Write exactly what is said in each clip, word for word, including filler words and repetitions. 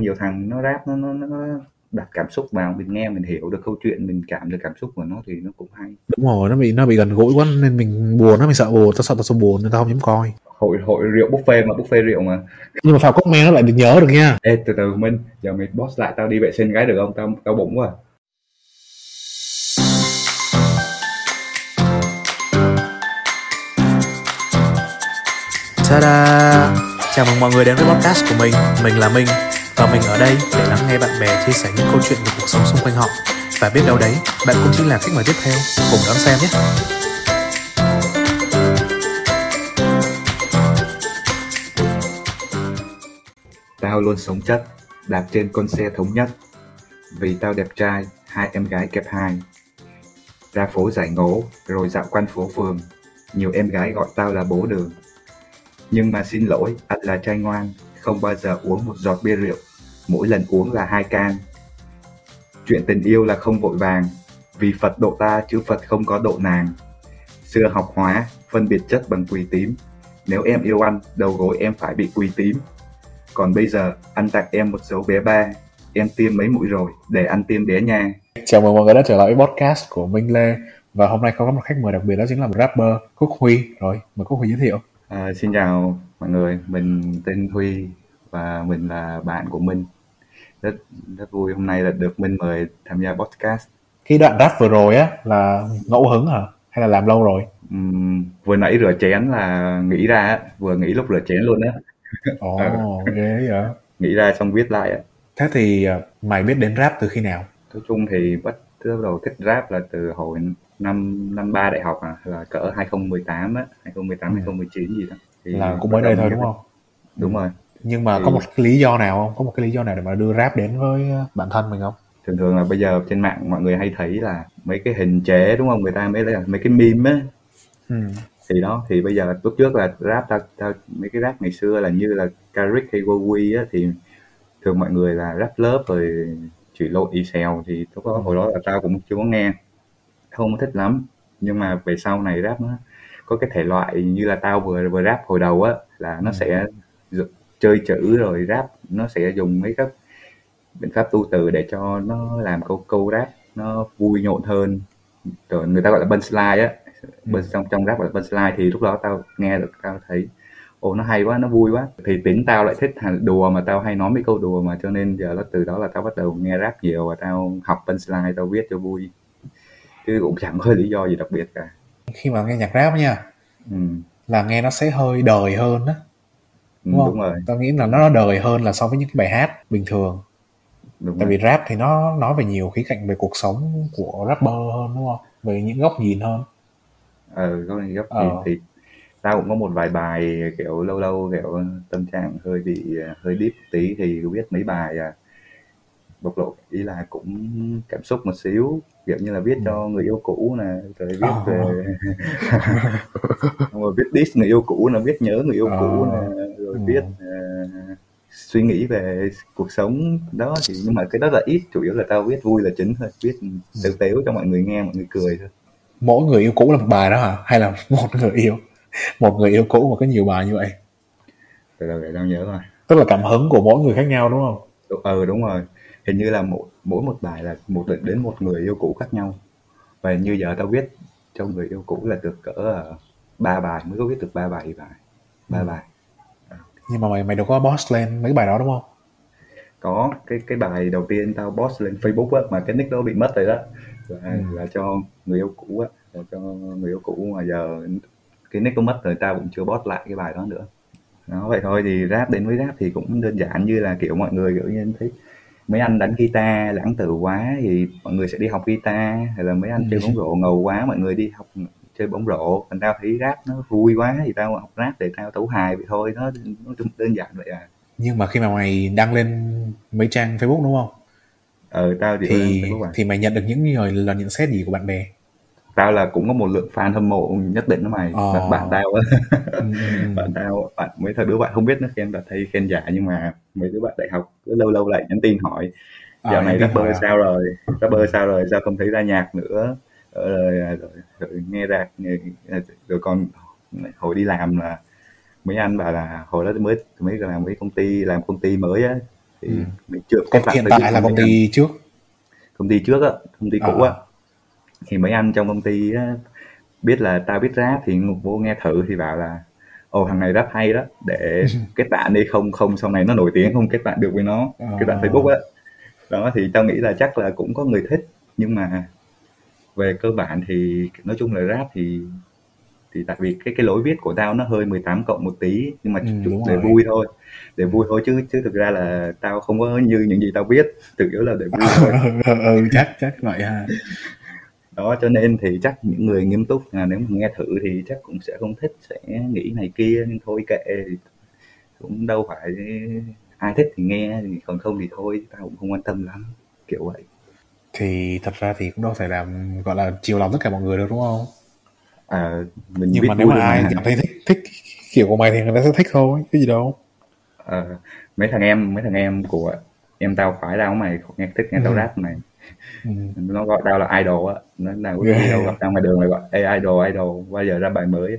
nhiều thằng nó rap nó, nó, nó đặt cảm xúc vào, mình nghe mình hiểu được câu chuyện, mình cảm được cảm xúc của nó thì nó cũng hay. Đúng rồi, nó bị nó bị gần gũi quá nên mình buồn, nó mình sợ buồn, tao sợ tao sợ buồn nên tao không dám coi. Hội hội rượu buffet mà buffet rượu mà. Nhưng mà Phạm Quốc Meow nó lại được nhớ được nha. Ê từ từ Minh, giờ mày boss lại tao đi vệ sinh cái được không? Tao tao bụng quá. À. Ta-da! Chào mừng mọi người đến với podcast của mình. Mình là Minh và mình ở đây để lắng nghe bạn bè chia sẻ những câu chuyện về cuộc sống xung quanh họ. Và biết đâu đấy, bạn cũng chính là khách mời tiếp theo. Cùng đón xem nhé! Tao luôn sống chất, đạp trên con xe thống nhất. Vì tao đẹp trai, hai em gái kẹp hai. Ra phố giải ngố, rồi dạo quanh phố phường. Nhiều em gái gọi tao là bố đường. Nhưng mà xin lỗi, anh là trai ngoan, không bao giờ uống một giọt bia rượu, mỗi lần uống là hai can. Chuyện tình yêu là không vội vàng, vì Phật độ ta chứ Phật không có độ nàng. Xưa học hóa, phân biệt chất bằng quỳ tím, nếu em yêu anh, đầu gối em phải bị quỳ tím. Còn bây giờ, anh tặng em một dấu bé ba, em tiêm mấy mũi rồi, để anh tiêm bé nha. Chào mừng mọi người đã trở lại với podcast của Minh Lê, và hôm nay có một khách mời đặc biệt đó chính là một rapper, Quốc Huy. Rồi, mời Quốc Huy giới thiệu. À, xin chào mọi người, mình tên Huy và mình là bạn của Minh. Rất rất vui hôm nay là được Minh mời tham gia podcast. Cái đoạn rap vừa rồi á là ngẫu hứng hả? Hay là làm lâu rồi? Uhm, vừa nãy rửa chén là nghĩ ra á, vừa nghĩ lúc rửa chén luôn á. Ồ, oh, ghê vậy? Nghĩ ra xong viết lại á. Thế thì mày biết đến rap từ khi nào? Nói chung thì bắt đầu thích rap là từ hồi... năm năm ba đại học à, là cỡ hai không một tám á, hai không một tám ừ. hai không một chín gì đó. Thì là cũng mới đây thôi đúng không? Đúng rồi. Nhưng mà thì... có một cái lý do nào không? Có một cái lý do nào để mà đưa rap đến với bản thân mình không? Thường thường là bây giờ trên mạng mọi người hay thấy là mấy cái hình chế đúng không? Người ta mới là mấy cái meme á. Ừ. Thì đó, thì bây giờ lúc trước là rap tao, tao mấy cái rap ngày xưa là như là Karik hay Go á, thì thường mọi người là rap lớp rồi chửi lộn y xèo, thì có hồi đó là tao cũng chưa có nghe, không thích lắm. Nhưng mà về sau này rap nó có cái thể loại như là tao vừa vừa rap hồi đầu á, là nó ừ. sẽ chơi chữ rồi rap nó sẽ dùng mấy các biện pháp tu từ để cho nó làm câu câu rap nó vui nhộn hơn, rồi người ta gọi là punchline á. Bên trong trong rap gọi là punchline, thì lúc đó tao nghe được, tao thấy ồ nó hay quá, nó vui quá, thì tính tao lại thích đùa mà tao hay nói mấy câu đùa mà, cho nên giờ là từ đó là tao bắt đầu nghe rap nhiều và tao học punchline, tao viết cho vui. Chứ cũng chẳng có lý do gì đặc biệt cả. Khi mà nghe nhạc rap nha, ừ. là nghe nó sẽ hơi đời hơn á. Đúng, ừ, đúng rồi. Tao nghĩ là nó đời hơn là so với những cái bài hát bình thường. Đúng. Tại rồi. Vì rap thì nó nói về nhiều khía cạnh về cuộc sống của rapper hơn đúng không? Về những góc nhìn hơn. Ừ, góc nhìn ờ. thì tao cũng có một vài bài kiểu lâu lâu kiểu tâm trạng hơi bị hơi deep tí thì biết mấy bài à. Bộc lộ ý là cũng cảm xúc một xíu, kiểu như là viết ừ. cho người yêu cũ nè, rồi viết oh. về rồi viết diss người yêu cũ nè, viết nhớ người yêu oh. cũ nè, rồi oh. viết uh, suy nghĩ về cuộc sống đó. Thì nhưng mà cái đó là ít, chủ yếu là tao viết vui là chính thôi, viết tếu tếu cho mọi người nghe, mọi người cười thôi. Mỗi người yêu cũ là một bài đó hả, hay là một người yêu một người yêu cũ mà có nhiều bài như vậy? Từ từ để tao nhớ rồi, tức là cảm hứng của mỗi người khác nhau đúng không? Ừ đúng rồi, hình như là mỗi mỗi một bài là một đến một người yêu cũ khác nhau. Và như giờ tao viết cho người yêu cũ là được cỡ ba bài, mới có viết được ba bài bài ba ừ. bài. Nhưng mà mày mày đâu có post lên mấy bài đó đúng không? Có cái cái bài đầu tiên tao post lên Facebook á, mà cái nick đó bị mất rồi đó, là, ừ. là cho người yêu cũ á, là cho người yêu cũ, mà giờ cái nick nó mất rồi, tao cũng chưa post lại cái bài đó nữa. Đó, vậy thôi. Thì rap đến với rap thì cũng đơn giản như là kiểu mọi người kiểu như thế, mấy anh đánh guitar lãng tử quá thì mọi người sẽ đi học guitar, hay là mấy anh ừ. chơi bóng rổ ngầu quá mọi người đi học chơi bóng rổ. Còn tao thấy rap nó vui quá thì tao học rap để tao tấu hài vậy thôi, nó, nó đơn giản vậy à. Nhưng mà khi mà mày đăng lên mấy trang Facebook đúng không? Ờ tao thì thì, Facebook thì mày nhận được những lời lời nhận xét gì của bạn bè? Tao là cũng có một lượng fan hâm mộ nhất định đó mày, oh. bạn, bạn tao á, bạn tao, bạn mấy thằng đứa bạn không biết nó khen là thay khen giả, nhưng mà mấy đứa bạn đại học cứ lâu lâu lại nhắn tin hỏi, giờ à, này rapper à? sao rồi, rapper sao rồi, sao không thấy ra nhạc nữa, rồi, rồi, rồi, rồi, rồi nghe ra, rồi còn hồi đi làm là mấy anh bảo là hồi đó mới mới làm cái công ty, làm công ty mới á, thì ừ. mình chưa có hiện tại là công ty trước công ty trước á công ty cũ á à. Thì mấy anh trong công ty á, biết là tao biết rap thì ngục vô nghe thử thì bảo là ồ thằng này rap hay đó, để kết bạn đi, không không sau này nó nổi tiếng không kết bạn được với nó, à. Kết bạn Facebook á đó. Đó thì tao nghĩ là chắc là cũng có người thích, nhưng mà về cơ bản thì nói chung là rap thì thì tại vì cái cái lối viết của tao nó hơi mười tám cộng một tí, nhưng mà ừ, chúng để vui thôi, để vui thôi chứ chứ thực ra là tao không có như những gì tao biết, chủ yếu là để vui thôi. ừ, ừ, chắc chắc vậy ha. Đó cho nên thì chắc những người nghiêm túc là nếu mà nghe thử thì chắc cũng sẽ không thích, sẽ nghĩ này kia, nhưng thôi kệ, cũng đâu phải ai thích thì nghe, còn không thì thôi, tao cũng không quan tâm lắm kiểu vậy. Thì thật ra thì cũng đâu phải làm gọi là chiều lòng tất cả mọi người được đúng không? À, mình nhưng mà nếu mà ai mà cảm thấy thích, thích kiểu của mày thì người ta sẽ thích thôi, cái gì đâu. À, mấy thằng em mấy thằng em của em tao khoái tao mày nghe thích nghe ừ. tao rap mày ừ. nó gọi tao là idol á, nó là yeah. đâu gặp tao ngoài đường mày gọi ê idol idol bao giờ ra bài mới.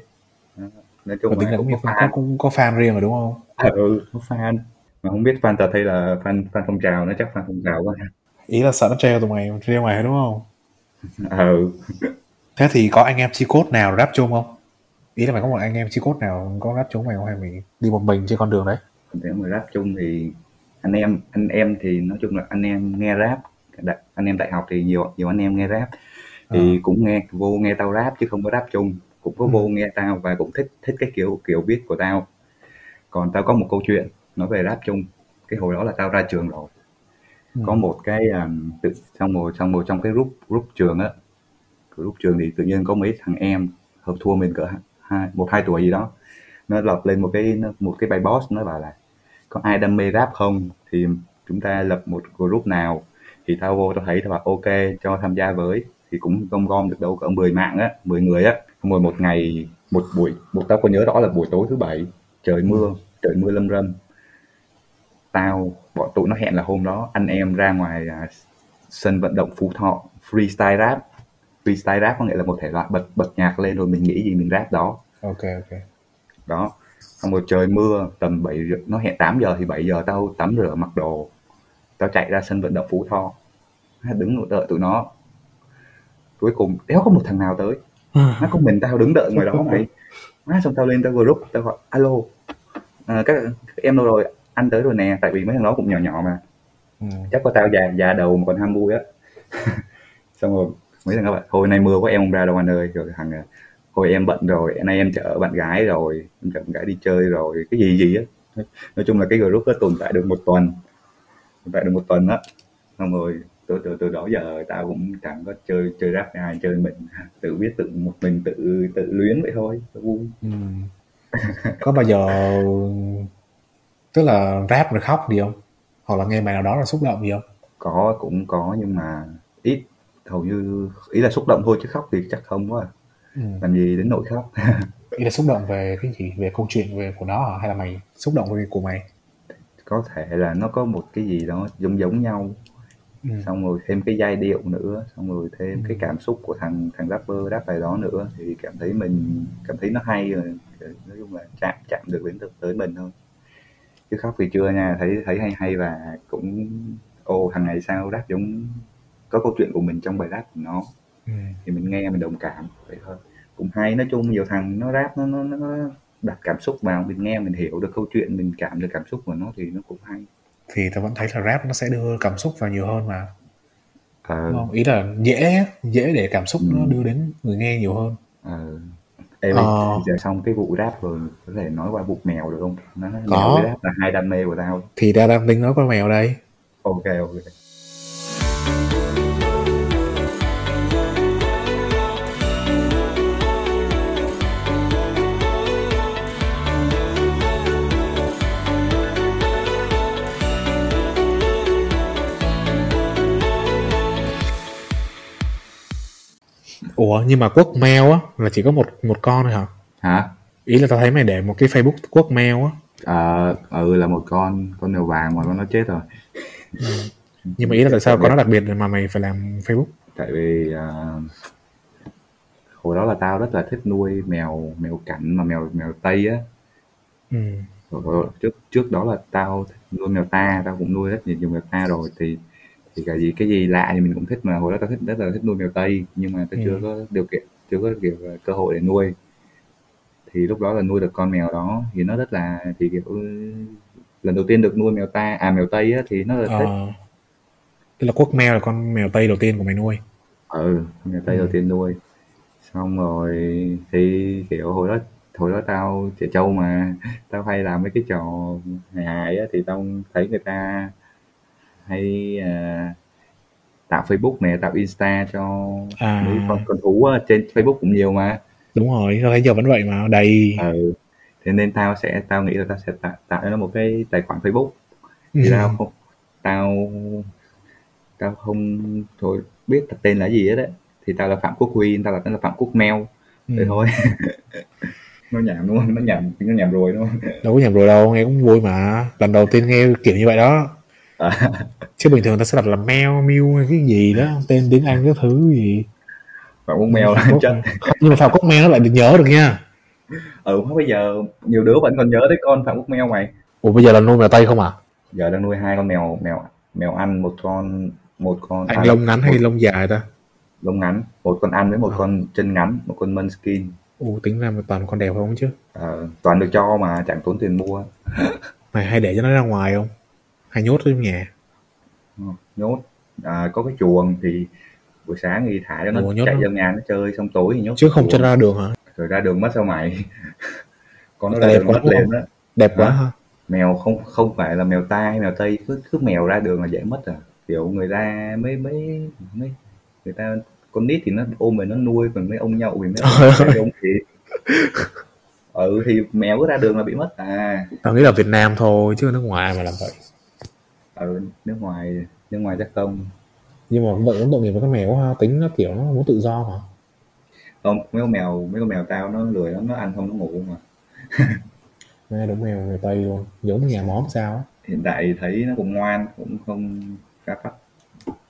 Đó. Nói chung là cũng, cũng có fan riêng rồi đúng không? À, ừ có fan mà không biết fan tao hay là fan fan phong trào, nó chắc fan phong trào quá ha, ý là sợ nó treo tụi mày treo mày đúng không? Ừ. Thế thì có anh em chi cốt nào rap chung không? Ý là mày có một anh em chi cốt nào có rap chung mày không, hay mày đi một mình trên con đường đấy? Nếu mà rap chung thì anh em anh em thì nói chung là anh em nghe rap, anh em đại học thì nhiều nhiều anh em nghe rap thì à. Cũng nghe vô nghe tao rap chứ không có rap chung, cũng có ừ. vô nghe tao và cũng thích thích cái kiểu kiểu viết của tao. Còn tao có một câu chuyện nói về rap chung, cái hồi đó là tao ra trường rồi. Ừ. Có một cái um, tự trong một trong một trong cái group group trường á, group trường thì tự nhiên có mấy thằng em hợp thua mình cỡ hai một hai tuổi gì đó, nó lập lên một cái một cái bài post, nó bảo là có ai đam mê rap không thì chúng ta lập một group nào. Thì tao vô tao thấy tao bảo ok cho tham gia với, thì cũng gom gom được đâu cỡ mười mạng á, mười người á. Ngồi một ngày một buổi, một tao có nhớ rõ là buổi tối thứ bảy, trời mưa ừ. trời mưa lâm râm, tao bọn tụi nó hẹn là hôm đó anh em ra ngoài à, sân vận động Phú Thọ freestyle rap. Freestyle rap có nghĩa là một thể loại bật bật nhạc lên rồi mình nghĩ gì mình rap đó. Ok ok. Đó. Xong rồi trời mưa tầm bảy giờ, nó hẹn tám giờ thì bảy giờ tao tắm rửa mặc đồ, tao chạy ra sân vận động Phú Thọ, đứng đợi tụi nó. Cuối cùng đéo có một thằng nào tới, nó có mình tao đứng đợi ngoài đó mày. Má xong tao lên tao group, tao gọi alo, à, các, các em đâu rồi? Anh tới rồi nè, tại vì mấy thằng nó cũng nhỏ nhỏ mà ừ. chắc có tao già già đầu mà còn ham vui á. Xong rồi mấy thằng nó bảo hồi nay mưa quá em không ra đâu anh ơi, rồi thằng hồi em bận rồi, nay em chở bạn gái rồi, em chở bạn gái đi chơi rồi, cái gì gì á. Nói chung là cái group đó tồn tại được một tuần, tồn tại được một tuần á. Xong rồi từ từ từ đó giờ tao cũng chẳng có chơi chơi rap ai chơi, mình tự biết tự một mình tự tự luyến vậy thôi, vui. Ừ. Có bao giờ tức là rap rồi khóc gì không? Hoặc là nghe bài nào đó là xúc động gì không? Có, cũng có nhưng mà ít, hầu như ý là xúc động thôi chứ khóc thì chắc không quá. Ừ. Làm gì đến nỗi khóc. Ý là xúc động về cái gì? Về câu chuyện về của nó hả? Hay là mày xúc động về của mày? Có thể là nó có một cái gì đó giống giống nhau. Ừ. Xong rồi thêm cái giai điệu nữa, xong rồi thêm ừ. cái cảm xúc của thằng thằng rapper rap bài đó nữa thì cảm thấy mình cảm thấy nó hay rồi, nói chung là chạm chạm được đến thực tới mình thôi. Chứ khóc thì chưa nha, thấy thấy hay hay và cũng ô thằng này sao rap giống có câu chuyện của mình trong bài rap của nó ừ. thì mình nghe mình đồng cảm vậy thôi, cũng hay. Nói chung nhiều thằng nó rap nó nó nó đặt cảm xúc vào, mình nghe mình hiểu được câu chuyện, mình cảm được cảm xúc của nó thì nó cũng hay. Thì tao vẫn thấy là rap nó sẽ đưa cảm xúc vào nhiều hơn mà à. Đúng không? Ý là dễ dễ để cảm xúc ừ. nó đưa đến người nghe nhiều hơn à. Ê, ờ. Giờ xong cái vụ rap rồi có thể nói qua vụ mèo được không? Nó mèo với rap là hai đam mê của tao. Thì tao đang tính nói qua mèo đây. Ok ok. Ủa nhưng mà Quốc Meow á là chỉ có một một con thôi hả? Hả? Ý là tao thấy mày để một cái Facebook Quốc Meow á. Ờ à, ừ là một con con mèo vàng mà con nó chết rồi. Ừ. Nhưng mà ý là tại sao con nó đặc biệt mà mày phải làm Facebook? Tại vì uh, hồi đó là tao rất là thích nuôi mèo mèo cảnh mà mèo mèo Tây á. Ừ. Rồi, trước trước đó là tao nuôi mèo ta, tao cũng nuôi rất nhiều mèo ta rồi, thì thì cái gì cái gì lạ thì mình cũng thích, mà hồi đó tao thích rất là thích nuôi mèo Tây, nhưng mà tao chưa Ừ. có điều kiện, chưa có kiểu cơ hội để nuôi. Thì lúc đó là nuôi được con mèo đó thì nó rất là, thì kiểu lần đầu tiên được nuôi mèo ta à mèo Tây á, thì nó rất là thích. Ờ, tức là Quốc Meow là con mèo Tây đầu tiên của mày nuôi. Ừ, con mèo Tây đầu Ừ. tiên nuôi. Xong rồi thì kiểu hồi đó hồi đó tao trẻ trâu mà tao hay làm mấy cái trò hài á, thì tao thấy người ta hay à, tạo Facebook này, tạo Insta cho à. mấy con con thú á, trên Facebook cũng nhiều mà. Đúng rồi, tao thấy giờ vẫn vậy mà, đầy. Ừ. Thế nên tao sẽ tao nghĩ là tao sẽ tạo tạo cho nó một cái tài khoản Facebook. Thì Ừ. tao không tao tao không thôi biết tên là gì hết đấy. Thì tao là Phạm Quốc Huy, tao là tên là Phạm Quốc Meow. Ừ. Thế thôi. Nó nhảm đúng không? Nó nhảm, nó nhảm rồi đúng không? Đâu có nhảm rồi đâu, nghe cũng vui mà. Lần đầu tiên nghe kiểu như vậy đó. À. Chứ bình thường ta sẽ đặt là Meow, Mew hay cái gì đó, tên tiếng Anh cái thứ gì. Phạm Quốc Meow là chất. Nhưng mà Phạm Quốc Meow nó lại được nhớ được nha. Ừ, bây giờ nhiều đứa vẫn còn nhớ tới con Phạm Quốc Meow mày. Ủa bây giờ là nuôi mèo Tây không à? Giờ đang nuôi hai con mèo mèo mèo Anh, một con một con Anh à, lông ngắn một, hay lông dài ta? Lông ngắn, một con Anh với một à. con chân ngắn, một con Mân Skin. Ủa tính ra mà toàn con đẹp không chứ? À, toàn được cho mà chẳng tốn tiền mua. Mày hay để cho nó ra ngoài không? Hay nhốt trong nhà? Nhốt, à, có cái chuồng thì buổi sáng thì thả cho nó Ủa, chạy ra nhà nó chơi, xong tối thì nhốt. Chứ không cho ra đường hả? Rồi ra đường mất sao mày? Con nó ra đường mất liền đó. Đẹp quá hả? Mèo không không phải là mèo ta hay mèo Tây, cứ cứ mèo ra đường là dễ mất à. Kiểu người ta mấy mấy mấy người ta con nít thì nó ôm rồi nó nuôi, còn mấy ông nhậu thì mấy ông thì ừ thì mèo cứ ra đường là bị mất à. Tao nghĩ là Việt Nam thôi chứ nước ngoài mà làm vậy. Ừ, nước ngoài nước ngoài chắc không. Nhưng mà vậy cũng tội nghiệp với con mèo ha, tính nó kiểu nó muốn tự do mà. Không, mấy con mèo mấy con mèo tao nó lười lắm, nó ăn không nó ngủ mà. Nghe đúng mèo người Tây luôn, giống nhà món sao á. Hiện tại thấy nó cũng ngoan, cũng không cá phách.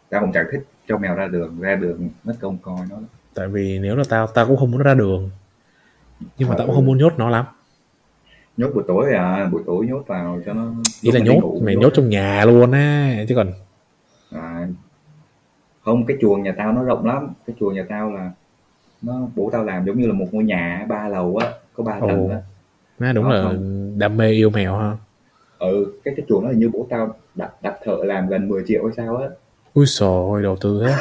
Tao cũng chẳng thích cho mèo ra đường, ra đường mất công coi nó. Tại vì nếu là tao, tao cũng không muốn ra đường. Nhưng mà ừ. tao cũng không muốn nhốt nó lắm. Nhốt buổi tối à, buổi tối nhốt vào cho nó. Ý là nhốt, ngủ, mày nhốt, nhốt trong nhà luôn á, chứ còn à, không, cái chuồng nhà tao nó rộng lắm. Cái chuồng nhà tao là nó bố tao làm giống như là một ngôi nhà ba lầu á, có ba tầng á. Má đúng đó, là không? Đam mê yêu mèo ha. Ừ, cái cái chuồng nó là như bố tao đặt đặt thợ làm gần mười triệu hay sao á. Ui xồi, đầu tư hết.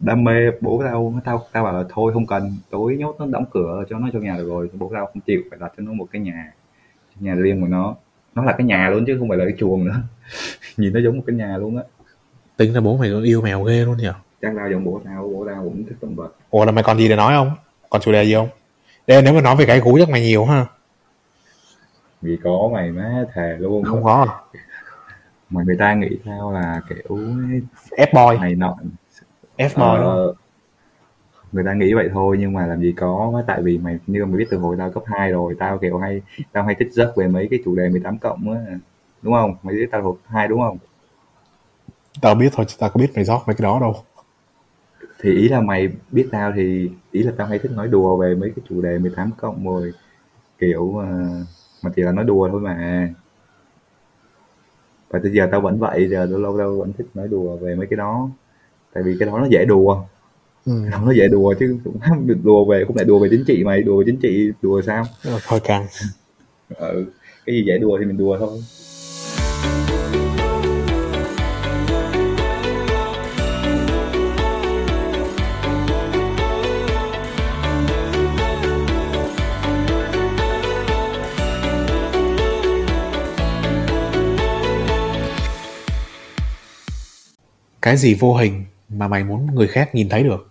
Đam mê bố tao, tao tao bảo là thôi không cần, tối nhốt nó đóng cửa cho nó trong nhà được rồi. Bố tao không chịu, phải đặt cho nó một cái nhà, nhà riêng của nó. Nó là cái nhà luôn chứ không phải là cái chuồng nữa. Nhìn nó giống một cái nhà luôn á. Tính ra bố mày còn yêu mèo ghê luôn nhỉ? Chắc tao giống bố tao, bố tao cũng thích động vật. Ủa là mày còn gì để nói không? Còn chủ đề gì không? Đây nếu mà nói về cái cú chắc mày nhiều ha. Vì có mày má thề luôn. Không có. Mọi người ta nghĩ tao là kiểu F-boy này nọ. F-boy ờ, đó. Người ta nghĩ vậy thôi nhưng mà làm gì có, tại vì mày như mày biết từ hồi tao cấp hai rồi, tao kiểu hay tao hay thích giấc về mấy cái chủ đề mười tám cộng á. Đúng không? Mày biết tao hồi cấp hai đúng không? Tao biết thôi, tao có biết mày rót mấy cái đó đâu. Thì ý là mày biết tao thì ý là tao hay thích nói đùa về mấy cái chủ đề mười tám cộng rồi kiểu uh, mà chỉ là nói đùa thôi mà. Và tới giờ tao vẫn vậy, giờ lâu lâu tao vẫn thích nói đùa về mấy cái đó. Tại vì cái đó nó dễ đùa. Ừ. Nó dễ đùa chứ cũng được đùa về, cũng lại đùa về chính trị mày, đùa về chính trị đùa sao? Thôi càng. Ừ, cái gì dễ đùa thì mình đùa thôi. Cái gì vô hình mà mày muốn người khác nhìn thấy được?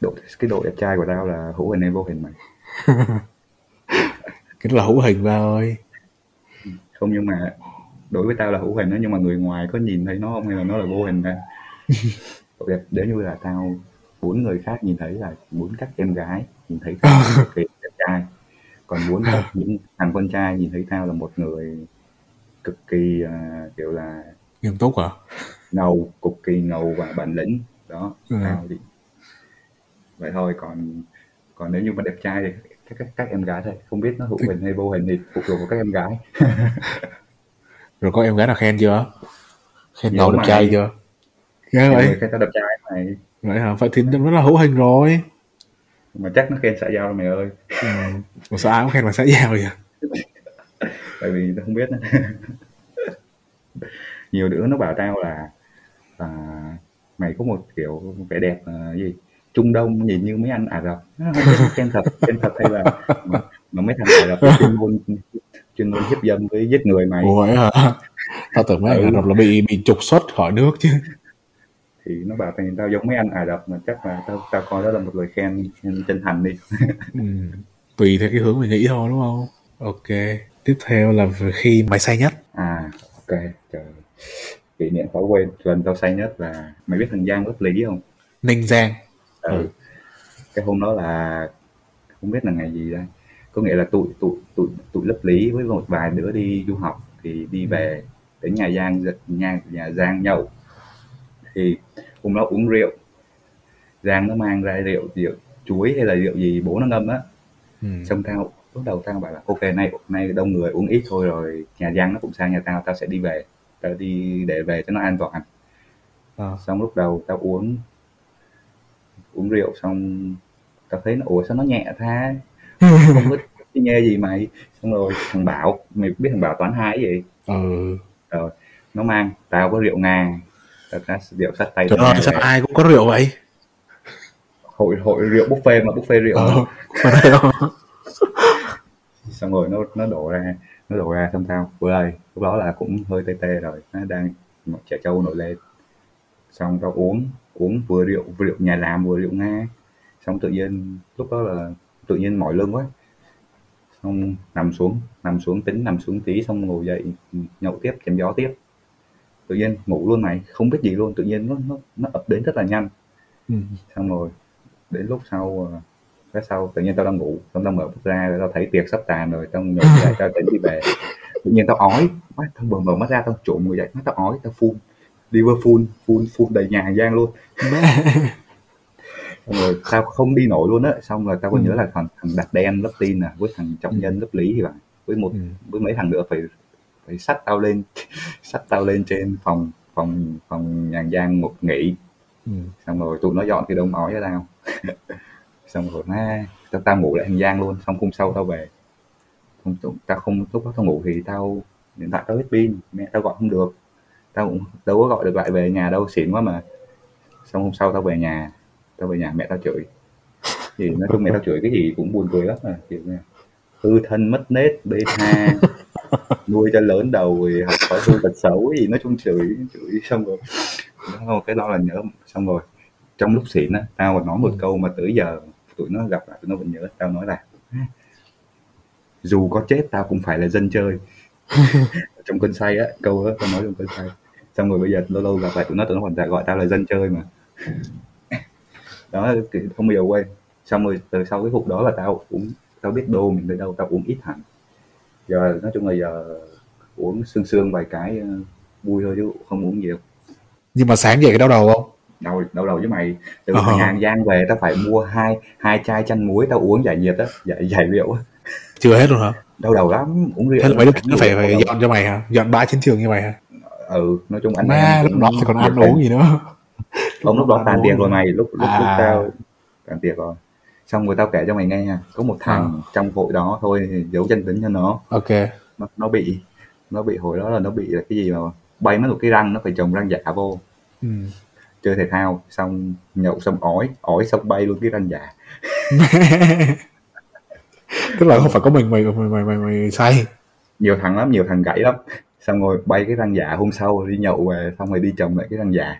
Độ, cái độ đẹp trai của tao là hữu hình hay vô hình mày? Cái đó là hữu hình ba ơi. Không nhưng mà đối với tao là hữu hình đó, nhưng mà người ngoài có nhìn thấy nó không hay là nó là vô hình ta? Độ đẹp nếu như là tao muốn người khác nhìn thấy là muốn các em gái nhìn thấy tao là một cái đẹp trai. Còn muốn các những thằng con trai nhìn thấy tao là một người cực kỳ uh, kiểu là nghiêm túc hả? Ngầu, cực kỳ ngầu và bản lĩnh đó. Ừ. Tao thì vậy thôi, còn còn nếu như mà đẹp trai thì các, các, các em gái thôi, không biết nó hữu hình hay vô hình thì phụ thuộc vào các em gái. Rồi có em gái nào khen chưa? Khen ngầu đẹp trai chưa? Khen vậy? Khen tao đẹp trai mày. Vậy hả? Phải thì nó là hữu hình rồi. Mà chắc nó khen xã giao rồi mày ơi. Ừ. Sao ai cũng khen bằng xã giao vậy? Tại vì tao không biết nữa. Nhiều đứa nó bảo tao là, là mày có một kiểu vẻ đẹp uh, gì Trung Đông nhìn như mấy anh Ả Rập. Khen thật, khen thật hay là mà, mà mấy thằng Ả Rập chuyên môn chuyên môn hiếp dâm với giết người mày. Ủa hả? Tao tưởng mấy anh Ả Rập là bị bị trục xuất khỏi nước chứ. Thì nó bảo tình tao giống mấy anh Ả Rập, mà chắc là tao tao coi đó là một lời khen chân thành đi. Ừ, tùy theo cái hướng mày nghĩ thôi đúng không? Ok, tiếp theo là khi mày say nhất. À ok, trời, kỷ niệm khó quên. Lần tao say nhất là, mày biết thằng Giang Úc Lý không? Ninh Giang. Ừ. Ừ. Cái hôm đó là không biết là ngày gì đây, có nghĩa là tụi tụi tụi tụi lớp Lý với một vài đứa đi du học thì đi về đến nhà Giang, giật nhà nhà Giang nhậu. Thì hôm đó uống rượu, Giang nó mang ra rượu rượu chuối hay là rượu gì bố nó ngâm á. Ừ. Xong tao lúc đầu tao bảo là ok, nay nay đông người uống ít thôi, rồi nhà Giang nó cũng sang nhà tao, tao sẽ đi về, tao đi để về cho nó an toàn. À. Xong lúc đầu tao uống uống rượu xong tao thấy nó ủa sao nó nhẹ thế, không biết nghe gì mày. Xong rồi thằng Bảo, mày biết thằng Bảo toán hai gì? Ừ. Rồi nó mang, tao có rượu ngà, tao có rượu sát tay. Trời ơi, sao về. Ai cũng có rượu vậy? Hội hội rượu buffet mà, buffet rượu. Ờ, xong rồi nó nó đổ ra, nó đổ ra xong tao, bữa ơi, lúc đó là cũng hơi tê tê rồi, nó đang trẻ trâu nổi lên. Xong tao uống uống vừa rượu vừa rượu nhà làm vừa rượu Nga, xong tự nhiên lúc đó là tự nhiên mỏi lưng quá, xong nằm xuống nằm xuống tính nằm xuống tí, xong ngồi dậy nhậu tiếp, chém gió tiếp, tự nhiên ngủ luôn mày, không biết gì luôn, tự nhiên nó nó nó ập đến rất là nhanh. Ừ. Xong rồi đến lúc sau cái sau tự nhiên tao đang ngủ, xong tao mở mắt ra tao thấy tiệc sắp tàn rồi, tao nhổ dậy tao tính đi về, tự nhiên tao ói, tao vừa mở mắt ra tao trộm người dậy, tao ói, tao phun Bieber full, full, full đầy nhà hàng Giang luôn. Xong rồi tao không đi nổi luôn á. Xong rồi tao còn ừ. nhớ là thằng, thằng Đạt Đen lớp tin à, với thằng Trọng Nhân lớp Lý thì phải, với một ừ. với mấy thằng nữa phải phải xách tao lên xách tao lên trên phòng phòng phòng nhà hàng Giang một nghỉ. Ừ. Xong rồi tụi nó dọn thì đông ói cho tao. Xong rồi má tao tao ngủ lại thằng Giang luôn. Xong hôm sau tao về, không tao không lúc đó tao ngủ thì tao điện thoại tao hết pin, mẹ tao gọi không được, tao cũng đâu có gọi được lại về nhà đâu, xỉn quá mà. Xong hôm sau tao về nhà, tao về nhà mẹ tao chửi, thì nói chung mẹ tao chửi cái gì cũng buồn cười lắm mà, kiểu như hư thân mất nết, bê tha, nuôi cho lớn đầu rồi học thói hư tật xấu gì, nói chung chửi chửi xong rồi đó, cái đó là nhớ. Xong rồi trong lúc xỉn á, tao còn nói một câu mà tới giờ tụi nó gặp lại tụi nó vẫn nhớ, tao nói là dù có chết tao cũng phải là dân chơi. Trong cơn say á, câu đó tao nói trong cơn say. Xong rồi bây giờ lâu lâu gặp lại tụi nó, tụi nó còn gọi tao là dân chơi mà. Đó, không bao giờ quên. Xong rồi từ sau cái hụt đó là tao uống, tao biết đô mình tới đâu, tao uống ít hẳn. Giờ nói chung là giờ uống sương sương vài cái vui thôi chứ không uống nhiều. Nhưng mà sáng về cái đau đầu không? Đau, đau đầu với mày. Từ ờ. nhà hàng Giang về tao phải mua hai, hai chai chanh muối tao uống giải nhiệt á, giải, giải rượu á. Chưa hết rồi hả? Đau đầu lắm, uống rượu. Thế là mấy đứa nó phải, phải dọn cho mày hả? Dọn bãi chiến trường như mày hả? Ừ, nói chung anh em lúc đó thì còn ăn uống gì nữa. Ông lúc đó tàn tiệc rồi mày, lúc lúc, à. lúc tao tàn tiệc rồi. Xong rồi tao kể cho mày nghe nha, có một thằng à. trong hội đó thôi, giấu danh tính cho nó. Ok. Nó, nó bị nó bị hồi đó là nó bị là cái gì mà bay mất một cái răng, nó phải trồng răng giả vô. Ừ. Chơi thể thao, xong nhậu xong ói, ói xong bay luôn cái răng giả. Tức là không phải có mình mày mày mày mày, mày say. Nhiều thằng lắm, nhiều thằng gãy lắm. Xong rồi bay cái răng giả, hôm sau đi nhậu về, xong rồi đi trồng lại cái răng giả.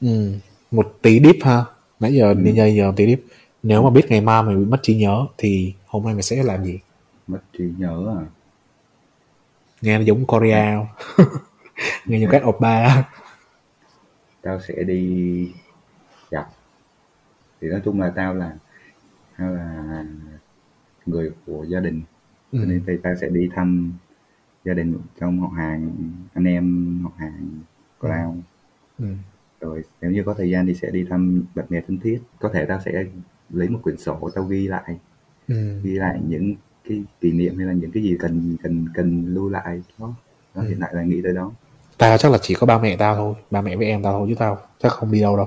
Ừ, một tí deep ha. Nãy giờ đi ừ. giờ tí deep. Nếu mà biết ngày mai mày bị mất trí nhớ thì hôm nay mày sẽ làm gì? Mất trí nhớ à? Nghe giống Korea. Nghe như các oppa. Tao sẽ đi gặp. Thì nói chung là tao là, tao là người của gia đình, cho ừ. nên thì tao sẽ đi thăm gia đình trong họ hàng, anh em họ hàng của tao. Ừ. Rồi nếu như có thời gian thì sẽ đi thăm bạn bè thân thiết. Có thể tao sẽ lấy một quyển sổ, tao ghi lại ừ. ghi lại những cái kỷ niệm hay là những cái gì cần cần cần lưu lại đó. Đó ừ. Hiện tại là nghĩ tới đó. Tao chắc là chỉ có ba mẹ tao thôi, ba mẹ với em tao thôi, chứ tao chắc không đi đâu đâu.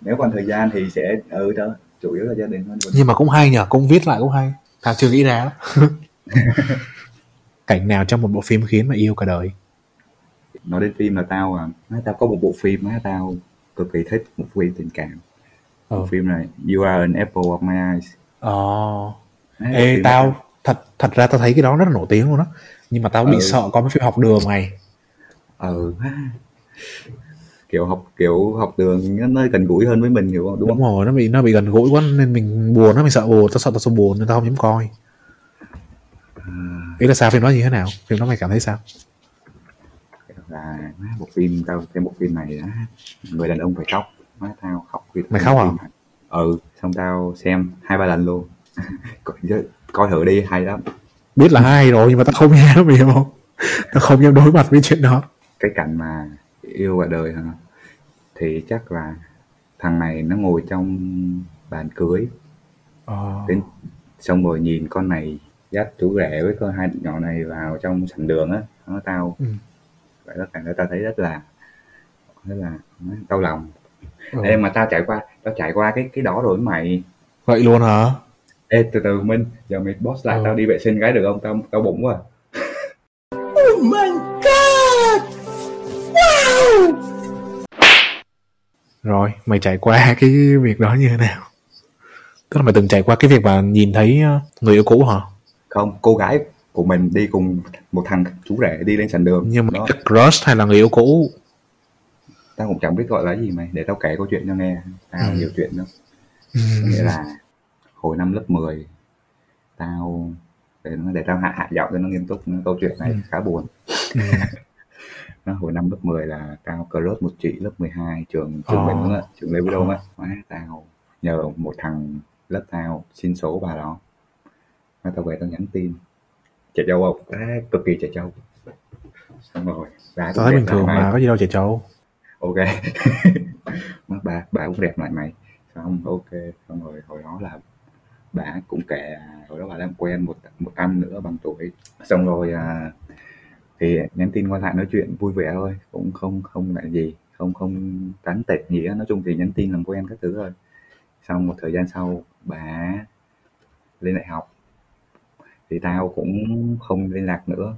Nếu còn thời gian thì sẽ ừ đó, chủ yếu là gia đình hơn. Nhưng mà cũng hay nhở, cũng viết lại cũng hay. Tao chưa nghĩ ra. Cảnh nào trong một bộ phim khiến mà yêu cả đời? Nói đến phim là tao à, tao có một bộ phim á, tao cực kỳ thích một phim tình cảm. Ừ. Bộ phim này You Are An Apple Of My Eyes. Ồ. Đấy, ê tao này. thật thật ra tao thấy cái đó rất là nổi tiếng luôn đó. Nhưng mà tao bị ừ. sợ có mấy phim học đường này. Ừ. Kiểu học kiểu học đường nó gần gũi hơn với mình hiểu không? Đúng, đúng không? Rồi, nó bị nó bị gần gũi quá nên mình buồn, nó mình sợ buồn, tao sợ tao sợ buồn nên tao không dám coi. Ý là sao phim đó như thế nào? Phim đó mày cảm thấy sao? Là một phim tao xem bộ phim này đó, người đàn ông phải khóc, má tao khóc khi mày khóc hả? Ừ, xong tao xem hai ba lần luôn. coi, coi thử đi, hay lắm. Biết là hay rồi nhưng mà tao không dám, hiểu không? Tao không dám đối mặt với chuyện đó. Cái cảnh mà yêu cả đời hả? Thì chắc là thằng này nó ngồi trong bàn cưới, oh. đến, xong rồi nhìn con này dắt chú rể với con hai nhỏ này vào trong sảnh đường á, nó tao. Ừ. Vậy đó, cảnh đó tao thấy rất là rất là đau lòng. Ừ. Ê mà tao trải qua tao trải qua cái cái đó rồi mày. Vậy luôn hả? Ê từ từ Minh, giờ mày boss lại ừ. tao đi vệ sinh cái được không? Tao tao bụng quá. Oh my god. Wow. Rồi, mày trải qua cái việc đó như thế nào? Tức là mày từng trải qua cái việc mà nhìn thấy người yêu cũ hả? Không, cô gái của mình đi cùng một thằng chú rể đi lên sảnh đường. Nhưng mà crush hay là người yêu cũ? Tao cũng chẳng biết gọi là gì mày. Để tao kể câu chuyện cho nghe. Tao ừ. nhiều chuyện lắm. ừ. Nghĩa là hồi năm lớp mười, Tao Để, để tao hạ hạ giọng cho nó nghiêm túc. Câu chuyện này ừ. khá buồn. ừ. Nó hồi năm lớp mười là tao crush một chị lớp mười hai, Trường trường oh. mình đúng không? Trường Lê Vũ Đông á. Tao nhờ một thằng lớp tao xin số bà đó. Tao về tao nhắn tin trẻ trâu không? Đấy, cực kỳ trẻ trâu. Xong rồi bà tao thấy bình thường mà, có gì đâu trẻ trâu. Ok. bà, bà cũng đẹp lại mày. Xong ok. Xong rồi hồi đó là bà cũng kể, hồi đó bà làm quen một, một anh nữa bằng tuổi. Xong rồi à, thì nhắn tin qua lại nói chuyện vui vẻ thôi, cũng không không lại gì, Không không tán tệ gì đó. Nói chung thì nhắn tin làm quen các thứ thôi. Xong một thời gian sau bà lên đại học thì tao cũng không liên lạc nữa.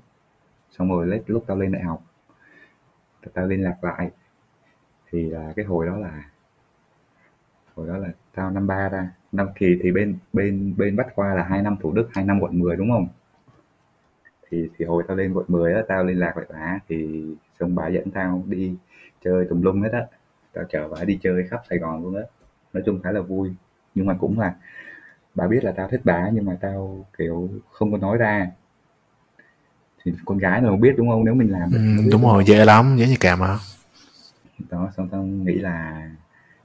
Xong rồi lúc tao lên đại học, tao liên lạc lại thì là cái hồi đó là hồi đó là tao năm ba ra năm kỳ thì bên bên bên Bách Khoa là hai năm Thủ Đức, hai năm quận mười đúng không? Thì thì hồi tao lên quận mười á, tao liên lạc với bà thì xong bà dẫn tao đi chơi tùm lum hết á, tao chở bà đi chơi khắp Sài Gòn luôn á. Nói chung khá là vui, nhưng mà cũng là bà biết là tao thích bà nhưng mà tao kiểu không có nói ra. Thì con gái nó không biết đúng không? Nếu mình làm được, ừ, đúng rồi, dễ lắm, dễ như kèm hả? Đó, xong tao nghĩ là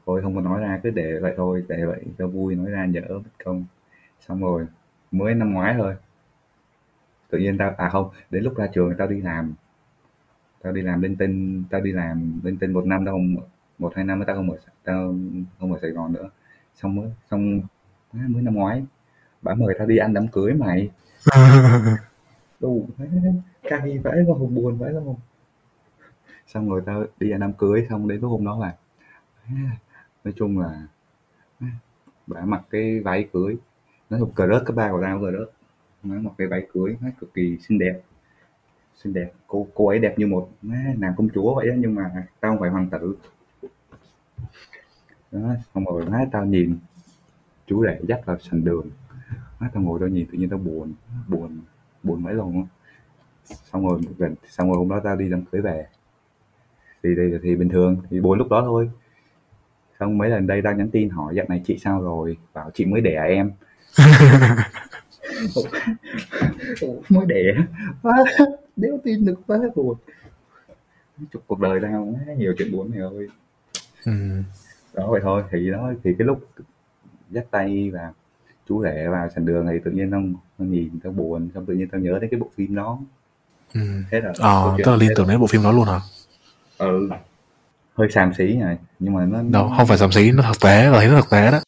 thôi không có nói ra, cứ để vậy thôi, để vậy cho vui, nói ra nhỡ bất công. Xong rồi mới năm ngoái thôi, tự nhiên tao à không, đến lúc ra trường tao đi làm, tao đi làm linh tinh, tao đi làm linh tinh một năm tao không, một hai năm tao không ở, tao không ở Sài Gòn nữa. Xong mới xong À, mới năm ngoái bà mời tao đi ăn đám cưới mày. Đủ cay vãi và hùng buồn vãi luôn. Xong rồi tao đi ăn đám cưới, xong đến cái hôm đó là à, nói chung là à, bà mặc cái váy cưới, nó thuộc cờ rớt các ba của tao, cờ rớt nó mặc cái váy cưới nó cực kỳ xinh đẹp, xinh đẹp cô cô ấy đẹp như một à, nàng công chúa vậy đó, nhưng mà tao không phải hoàng tử đó. Xong rồi nói tao nhìn chú rể dắt vào sành đường, nói tao ngồi tao nhìn tự nhiên tao buồn buồn buồn mấy lần. Xong rồi gần xong rồi hôm đó tao đi đám cưới về thì, thì thì bình thường thì buồn lúc đó thôi. Xong mấy lần đây tao nhắn tin hỏi dạo này chị sao rồi, bảo chị mới đẻ em. Mới đẻ nếu tin được quá buồn. Cuộc đời tao nhiều chuyện buồn mày ơi. ừ. Đó vậy thôi. Thì đó thì cái lúc dắt tay và chú rể vào sảnh đường thì tự nhiên tao nhìn tao buồn, xong tự nhiên tao nhớ đến cái bộ phim đó. Ừ. Thế là ờ, tức là liên tưởng đến bộ phim đó luôn hả? Ừ, hơi xàm xí này, nhưng mà nó đâu không phải xàm xí, nó thực tế, thấy nó thực tế đó.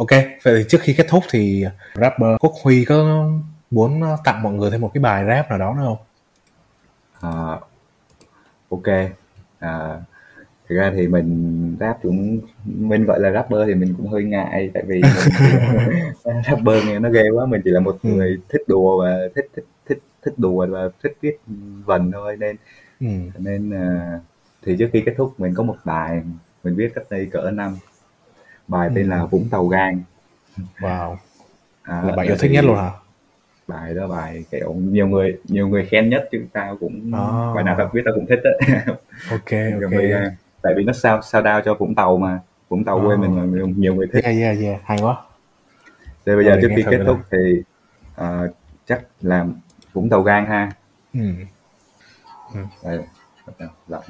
Ok, vậy thì trước khi kết thúc thì rapper Quốc Huy có muốn tặng mọi người thêm một cái bài rap nào đó nữa không? À, ok, à, thực ra thì mình rap cũng, mình gọi là rapper thì mình cũng hơi ngại, tại vì mình, rapper nghe nó ghê quá, mình chỉ là một người thích đùa và thích thích thích thích đùa và thích viết vần thôi, nên ừ. nên à, thì trước khi kết thúc mình có một bài mình viết cách đây cỡ năm. Bài tên ừ. là Vũng Tàu Gang. Wow. À, là bài yêu thích nhất luôn hả? Bài đó bài kiểu nhiều người nhiều người khen nhất, chứ tao cũng oh. bài nào tao biết tao cũng thích đấy. Ok, ok. Vì, tại vì nó sao sao đao cho Vũng Tàu mà. Vũng Tàu oh. quê mình mà nhiều, nhiều người thích. Yeah, yeah, yeah. Hay quá. Rồi bây giờ trước khi kết thúc nào. Thì uh, chắc là Vũng Tàu Gang ha. Ừ. Ừ. Đây. Lại.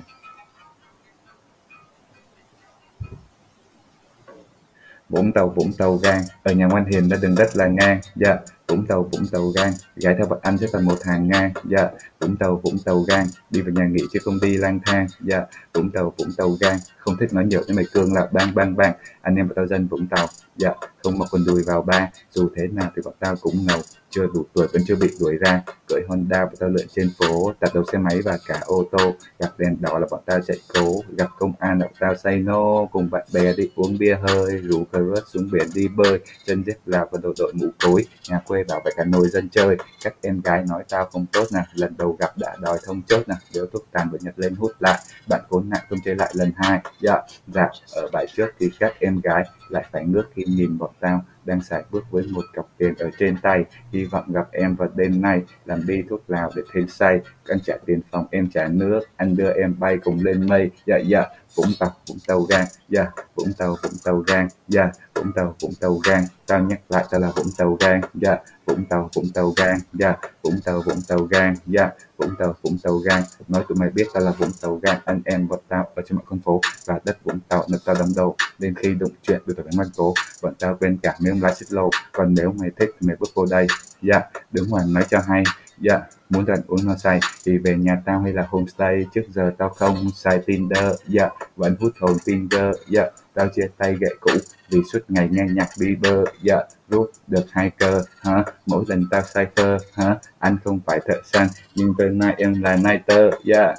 Vũng Tàu, Vũng Tàu Gang, ở nhà ngoan hiền đã đường đất là ngang. Dạ, yeah. Vũng Tàu, Vũng Tàu Gang, gái theo Bạch Anh sẽ thành một hàng ngang. Dạ, yeah. Vũng Tàu, Vũng Tàu Gang, đi vào nhà nghỉ chứ không đi lang thang. Dạ, yeah. Vũng Tàu, Vũng Tàu Gang, không thích nói nhiều với mày cương là bang bang bang. Anh em bọn tao dân Vũng Tàu, dạ, yeah. không mặc quần đùi vào ba. Dù thế nào thì bọn tao cũng ngầu, chưa đủ tuổi vẫn chưa bị đuổi ra. Cưỡi Honda bọn tao lượn trên phố, đạp đầu xe máy và cả ô tô. Gặp đèn đỏ là bọn tao chạy cố, gặp công an là bọn tao say no. Cùng bạn bè đi uống bia hơi, rủ Karik xuống biển đi bơi. Chân dép là và đồ đội mũ cối, nhà quê bảo vệ cả nồi dân chơi. Các em gái nói tao không tốt nè, lần đầu gặp đã đòi thông chốt nè. Nếu thuốc tàn bệnh nhật lên hút lại, bạn khốn nạn không chơi lại lần hai. Dạ, dạ, ở bãi trước thì các em gái lại phải ngước khi nhìn bọn tao đang sải bước với một cọc tiền ở trên tay. Hy vọng gặp em vào đêm nay, làm đi thuốc lào để thêm say. Anh trả tiền phòng em trả nước, anh đưa em bay cùng lên mây. Dạ dạ, Vũng Tàu, Vũng Tàu Gang. Dạ, Vũng Tàu, Vũng Tàu Gang. Dạ, Vũng Tàu, Vũng Tàu Gang. Tao nhắc lại tao là Vũng Tàu Gang. Dạ, Vũng Tàu, Vũng Tàu Gang. Dạ, Vũng Tàu, Vũng Tàu Gang. Dạ, Vũng Tàu, Vũng Tàu Gang. Nói tụi mày biết tao là Vũng Tàu Gang. Anh em bọn tao ở trên mọi con phố và đất Vũng Tàu nơi tao đóng đầu. Đến khi đụng chuyện được tụi mày mang cố, bọn tao quên cả miếng lá xích lô. Còn nếu mày thích thì mày bước vô đây. Dạ, đứng ngoài nói cho hay. Dạ, yeah, muốn rảnh uống nó say thì về nhà tao hay là homestay. Trước giờ tao không xài Tinder. Dạ, yeah, vẫn hút hồn Tinder. Dạ, yeah, tao chia tay gậy cũ vì suốt ngày nghe nhạc Bieber. Dạ, yeah, rút được hai cơ hả? Mỗi lần tao say phơ hả? Anh không phải thợ săn nhưng từ nay em là nighter. Dạ, yeah.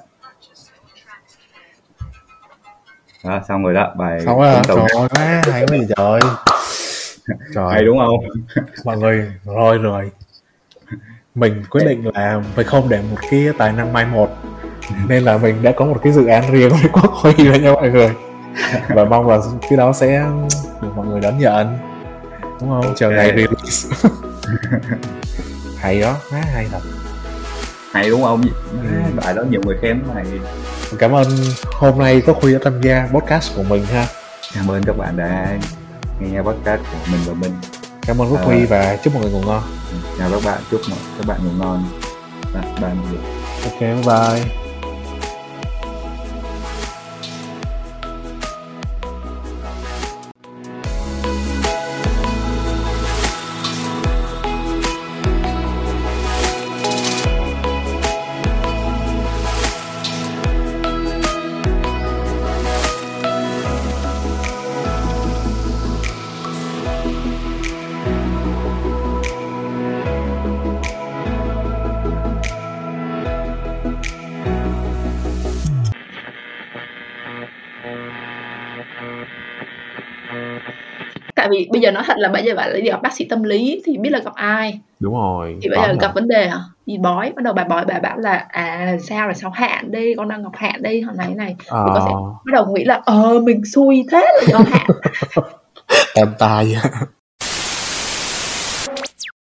Đó, xong rồi đó bài. Xong rồi, trời ơi, hay quá trời. Trời, hay đúng không? Mọi người, rồi rồi. Mình quyết định là mình không để một cái tài năng mai một, nên là mình đã có một cái dự án riêng với Quốc Huy đó nha mọi người. Và mong là cái đó sẽ được mọi người đón nhận, đúng không? Okay. Chờ ngày release. Hay đó, má hay thật. Hay đúng không? Bài đó nhiều người khen mày. Cảm ơn hôm nay Quốc Huy đã tham gia podcast của mình ha. Cảm ơn các bạn đã nghe podcast của mình và mình. Cảm ơn Quốc Huy à, và chúc mọi người ngủ ngon. Chào các bạn, chúc mọi các bạn ngủ ngon. Bye bye. Ok, bye bye. Vì bây giờ nói thật là bây giờ bạn đi gặp bác sĩ tâm lý thì biết là gặp ai, đúng rồi, thì bây giờ gặp vấn đề hả? Thì bói bắt đầu bà bói bà bảo là à sao là sao hạn đây, con đang gặp hạn đây hồi này này à. Thì con sẽ bắt đầu nghĩ là ờ mình xui thế là do hạn. Em tài.